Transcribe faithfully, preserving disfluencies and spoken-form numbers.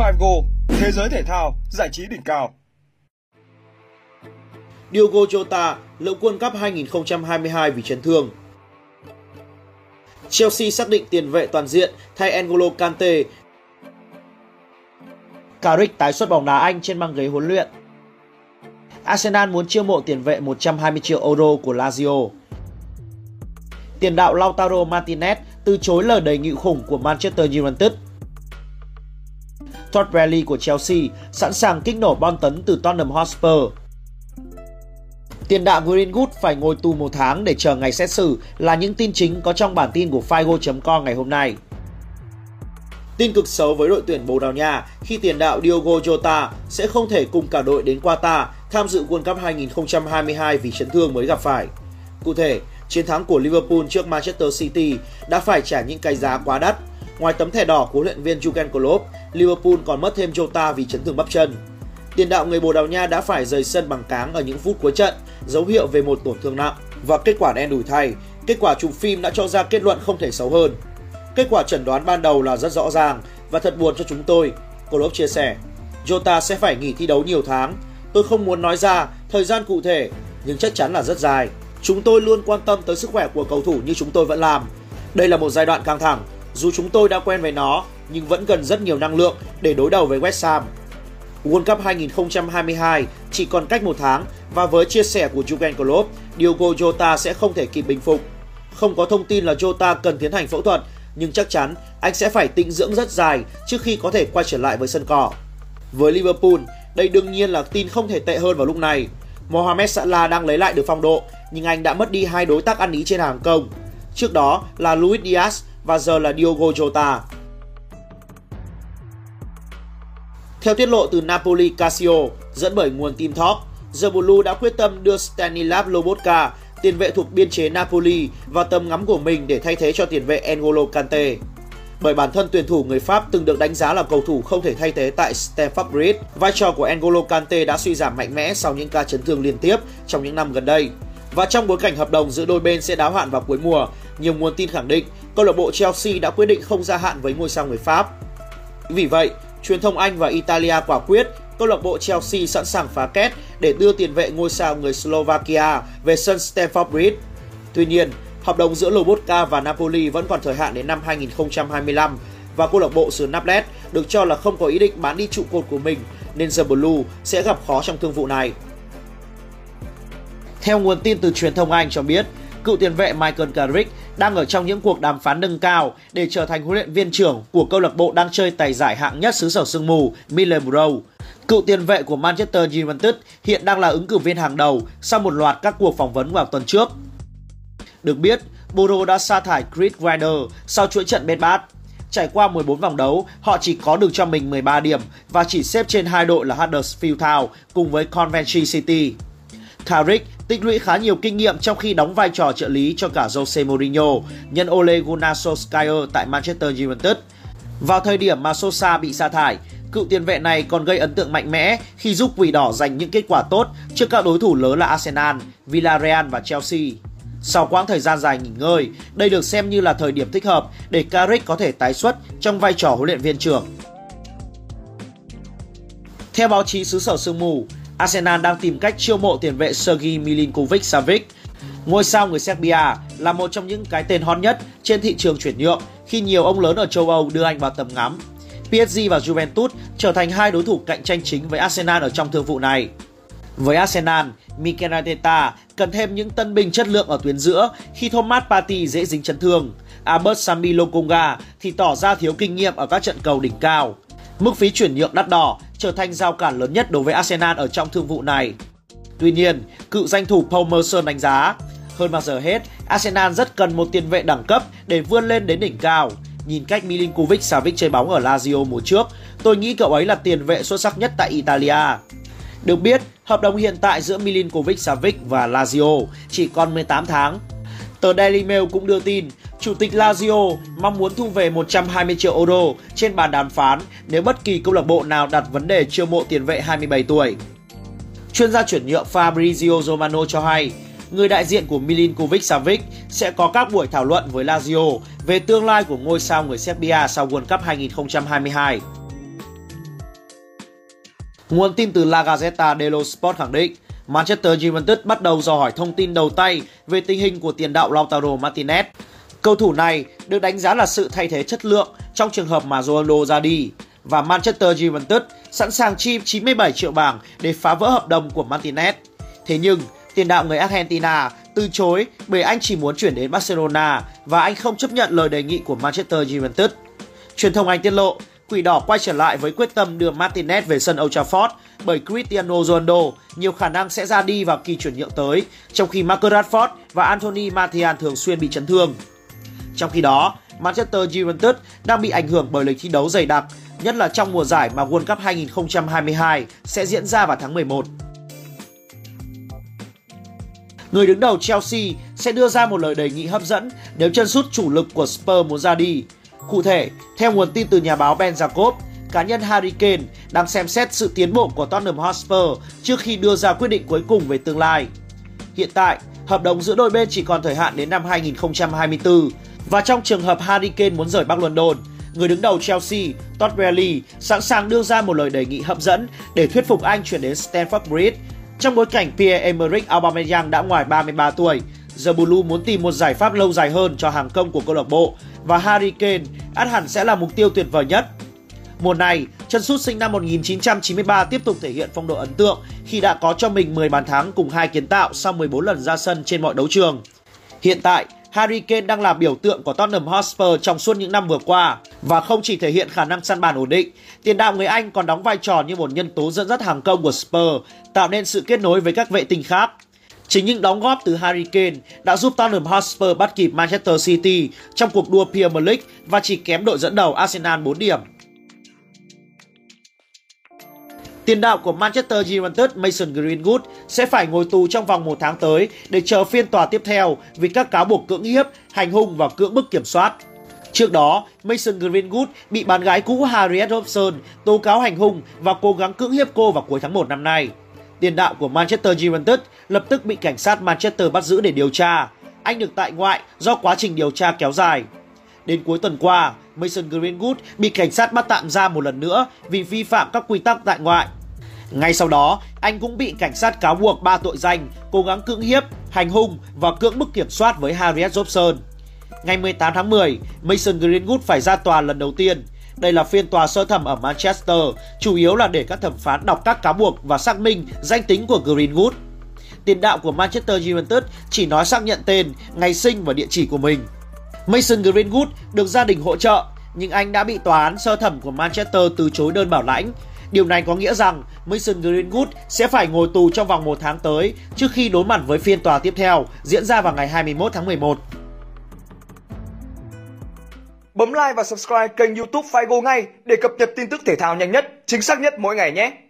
năm Goal, thế giới thể thao, giải trí đỉnh cao. Diogo Jota lỡ World Cup hai không hai hai vì chấn thương. Chelsea xác định tiền vệ toàn diện thay N'Golo Kanté. Carrick tái xuất bóng đá Anh trên băng ghế huấn luyện. Arsenal muốn chiêu mộ tiền vệ một trăm hai mươi triệu euro của Lazio. Tiền đạo Lautaro Martinez từ chối lời đề nghị khủng của Manchester United. Todd Bradley của Chelsea sẵn sàng kích nổ bom tấn từ Tottenham Hotspur. Tiền đạo Greenwood phải ngồi tù một tháng để chờ ngày xét xử là những tin chính có trong bản tin của năm Goal chấm com ngày hôm nay. Tin cực xấu với đội tuyển Bồ Đào Nha khi tiền đạo Diogo Jota sẽ không thể cùng cả đội đến Qatar tham dự World Cup hai không hai hai vì chấn thương mới gặp phải. Cụ thể, chiến thắng của Liverpool trước Manchester City đã phải trả những cái giá quá đắt. Ngoài tấm thẻ đỏ của huấn luyện viên Jurgen Klopp, Liverpool còn mất thêm Jota vì chấn thương bắp chân. Tiền đạo người Bồ Đào Nha đã phải rời sân bằng cáng ở những phút cuối trận, dấu hiệu về một tổn thương nặng. Và kết quả đen đủi thay, kết quả chụp phim đã cho ra kết luận không thể xấu hơn. Kết quả chẩn đoán ban đầu là rất rõ ràng và thật buồn cho chúng tôi, Klopp chia sẻ. Jota sẽ phải nghỉ thi đấu nhiều tháng. Tôi không muốn nói ra thời gian cụ thể, nhưng chắc chắn là rất dài. Chúng tôi luôn quan tâm tới sức khỏe của cầu thủ như chúng tôi vẫn làm. Đây là một giai đoạn căng thẳng, dù chúng tôi đã quen với nó nhưng vẫn cần rất nhiều năng lượng để đối đầu với West Ham. World Cup hai không hai hai chỉ còn cách một tháng và với chia sẻ của Jurgen Klopp, Diogo Jota sẽ không thể kịp bình phục. Không có thông tin là Jota cần tiến hành phẫu thuật, nhưng chắc chắn anh sẽ phải tĩnh dưỡng rất dài trước khi có thể quay trở lại với sân cỏ. Với Liverpool, đây đương nhiên là tin không thể tệ hơn vào lúc này. Mohamed Salah đang lấy lại được phong độ, nhưng anh đã mất đi hai đối tác ăn ý trên hàng công. Trước đó là Luis Diaz và giờ là Diogo Jota. Theo tiết lộ từ Napoli Calcio, dẫn bởi nguồn Team Talk, The Blue đã quyết tâm đưa Stanislav Lobotka, tiền vệ thuộc biên chế Napoli, vào tầm ngắm của mình để thay thế cho tiền vệ N'Golo Kanté. Bởi bản thân tuyển thủ người Pháp từng được đánh giá là cầu thủ không thể thay thế tại Stamford Bridge, vai trò của N'Golo Kanté đã suy giảm mạnh mẽ sau những ca chấn thương liên tiếp trong những năm gần đây. Và trong bối cảnh hợp đồng giữa đôi bên sẽ đáo hạn vào cuối mùa, nhiều nguồn tin khẳng định câu lạc bộ Chelsea đã quyết định không gia hạn với ngôi sao người Pháp. Vì vậy, truyền thông Anh và Italia quả quyết, câu lạc bộ Chelsea sẵn sàng phá két để đưa tiền vệ ngôi sao người Slovakia về sân Stamford Bridge. Tuy nhiên, hợp đồng giữa Lobotka và Napoli vẫn còn thời hạn đến năm hai không hai lăm và câu lạc bộ xứ Naples được cho là không có ý định bán đi trụ cột của mình nên The Blue sẽ gặp khó trong thương vụ này. Theo nguồn tin từ truyền thông Anh cho biết, cựu tiền vệ Michael Carrick đang ở trong những cuộc đàm phán nâng cao để trở thành huấn luyện viên trưởng của câu lạc bộ đang chơi tài giải hạng nhất xứ sở sương mù Millwall. Cựu tiền vệ của Manchester United hiện đang là ứng cử viên hàng đầu sau một loạt các cuộc phỏng vấn vào tuần trước. Được biết, Boro đã sa thải Chris Wilder sau chuỗi trận bết bát. Trải qua mười bốn vòng đấu, họ chỉ có được cho mình mười ba điểm và chỉ xếp trên hai đội là Huddersfield Town cùng với Coventry City. Carrick tích lũy khá nhiều kinh nghiệm trong khi đóng vai trò trợ lý cho cả Jose Mourinho, nhân Ole Gunnar Solskjaer tại Manchester United. Vào thời điểm mà Solskjaer bị sa thải, cựu tiền vệ này còn gây ấn tượng mạnh mẽ khi giúp Quỷ Đỏ giành những kết quả tốt trước các đối thủ lớn là Arsenal, Villarreal và Chelsea. Sau quãng thời gian dài nghỉ ngơi, đây được xem như là thời điểm thích hợp để Carrick có thể tái xuất trong vai trò huấn luyện viên trưởng. Theo báo chí xứ sở sương mù, Arsenal đang tìm cách chiêu mộ tiền vệ Sergej Milinković-Savić. Ngôi sao người Serbia là một trong những cái tên hot nhất trên thị trường chuyển nhượng khi nhiều ông lớn ở châu Âu đưa anh vào tầm ngắm. pê ét giê và Juventus trở thành hai đối thủ cạnh tranh chính với Arsenal ở trong thương vụ này. Với Arsenal, Mikel Arteta cần thêm những tân binh chất lượng ở tuyến giữa khi Thomas Partey dễ dính chấn thương. Albert Sambi Lokonga thì tỏ ra thiếu kinh nghiệm ở các trận cầu đỉnh cao. Mức phí chuyển nhượng đắt đỏ trở thành rào cản lớn nhất đối với Arsenal ở trong thương vụ này. Tuy nhiên, cựu danh thủ Paul Merson đánh giá, hơn bao giờ hết, Arsenal rất cần một tiền vệ đẳng cấp để vươn lên đến đỉnh cao. Nhìn cách Milinković-Savić chơi bóng ở Lazio mùa trước, tôi nghĩ cậu ấy là tiền vệ xuất sắc nhất tại Italia. Được biết, hợp đồng hiện tại giữa Milinković-Savić và Lazio chỉ còn mười tám tháng. Tờ Daily Mail cũng đưa tin, Chủ tịch Lazio mong muốn thu về một trăm hai mươi triệu euro trên bàn đàm phán nếu bất kỳ câu lạc bộ nào đặt vấn đề chiêu mộ tiền vệ hai mươi bảy tuổi. Chuyên gia chuyển nhượng Fabrizio Romano cho hay, người đại diện của Milinković-Savić sẽ có các buổi thảo luận với Lazio về tương lai của ngôi sao người Serbia sau World Cup hai không hai hai. Nguồn tin từ La Gazzetta dello Sport khẳng định Manchester United bắt đầu dò hỏi thông tin đầu tay về tình hình của tiền đạo Lautaro Martinez. Cầu thủ này được đánh giá là sự thay thế chất lượng trong trường hợp mà Ronaldo ra đi, và Manchester United sẵn sàng chi chín mươi bảy triệu bảng để phá vỡ hợp đồng của Martinez. Thế nhưng, tiền đạo người Argentina từ chối bởi anh chỉ muốn chuyển đến Barcelona và anh không chấp nhận lời đề nghị của Manchester United. Truyền thông Anh tiết lộ, Quỷ đỏ quay trở lại với quyết tâm đưa Martinez về sân Old Trafford bởi Cristiano Ronaldo nhiều khả năng sẽ ra đi vào kỳ chuyển nhượng tới, trong khi Marcus Rashford và Anthony Martial thường xuyên bị chấn thương. Trong khi đó, Manchester United đang bị ảnh hưởng bởi lịch thi đấu dày đặc, nhất là trong mùa giải mà World Cup hai không hai hai sẽ diễn ra vào tháng mười một. Người đứng đầu Chelsea sẽ đưa ra một lời đề nghị hấp dẫn nếu chân sút chủ lực của Spurs muốn ra đi. Cụ thể, theo nguồn tin từ nhà báo Ben Jacob, cá nhân Harry Kane đang xem xét sự tiến bộ của Tottenham Hotspur trước khi đưa ra quyết định cuối cùng về tương lai. Hiện tại, hợp đồng giữa đôi bên chỉ còn thời hạn đến năm hai không hai tư, và trong trường hợp Harry Kane muốn rời Bắc London, người đứng đầu Chelsea, Todd Boehly, sẵn sàng đưa ra một lời đề nghị hấp dẫn để thuyết phục anh chuyển đến Stamford Bridge. Trong bối cảnh Pierre-Emerick Aubameyang đã ngoài ba mươi ba tuổi, The Blue muốn tìm một giải pháp lâu dài hơn cho hàng công của câu lạc bộ và Harry Kane ắt hẳn sẽ là mục tiêu tuyệt vời nhất. Mùa này, chân sút sinh năm một nghìn chín trăm chín mươi ba tiếp tục thể hiện phong độ ấn tượng khi đã có cho mình mười bàn thắng cùng hai kiến tạo sau mười bốn lần ra sân trên mọi đấu trường. Hiện tại, Harry Kane đang là biểu tượng của Tottenham Hotspur trong suốt những năm vừa qua và không chỉ thể hiện khả năng săn bàn ổn định, tiền đạo người Anh còn đóng vai trò như một nhân tố dẫn dắt hàng công của Spurs, tạo nên sự kết nối với các vệ tinh khác. Chính những đóng góp từ Harry Kane đã giúp Tottenham Hotspur bắt kịp Manchester City trong cuộc đua Premier League và chỉ kém đội dẫn đầu Arsenal bốn điểm. Tiền đạo của Manchester United Mason Greenwood sẽ phải ngồi tù trong vòng một tháng tới để chờ phiên tòa tiếp theo vì các cáo buộc cưỡng hiếp, hành hung và cưỡng bức kiểm soát. Trước đó, Mason Greenwood bị bạn gái cũ Harriet Hobson tố cáo hành hung và cố gắng cưỡng hiếp cô vào cuối tháng một năm nay. Tiền đạo của Manchester United lập tức bị cảnh sát Manchester bắt giữ để điều tra. Anh được tại ngoại do quá trình điều tra kéo dài. Đến cuối tuần qua, Mason Greenwood bị cảnh sát bắt tạm giam một lần nữa vì vi phạm các quy tắc tại ngoại. Ngay sau đó, anh cũng bị cảnh sát cáo buộc ba tội danh cố gắng cưỡng hiếp, hành hung và cưỡng bức kiểm soát với Harriet Robson. Ngày mười tám tháng mười, Mason Greenwood phải ra tòa lần đầu tiên. Đây là phiên tòa sơ thẩm ở Manchester, chủ yếu là để các thẩm phán đọc các cáo buộc và xác minh danh tính của Greenwood. Tiền đạo của Manchester United chỉ nói xác nhận tên, ngày sinh và địa chỉ của mình. Mason Greenwood được gia đình hỗ trợ, nhưng anh đã bị tòa án sơ thẩm của Manchester từ chối đơn bảo lãnh. Điều này có nghĩa rằng Mason Greenwood sẽ phải ngồi tù trong vòng một tháng tới trước khi đối mặt với phiên tòa tiếp theo diễn ra vào ngày hai mươi mốt tháng mười một. Bấm like và subscribe kênh YouTube five goal ngay để cập nhật tin tức thể thao nhanh nhất, chính xác nhất mỗi ngày nhé!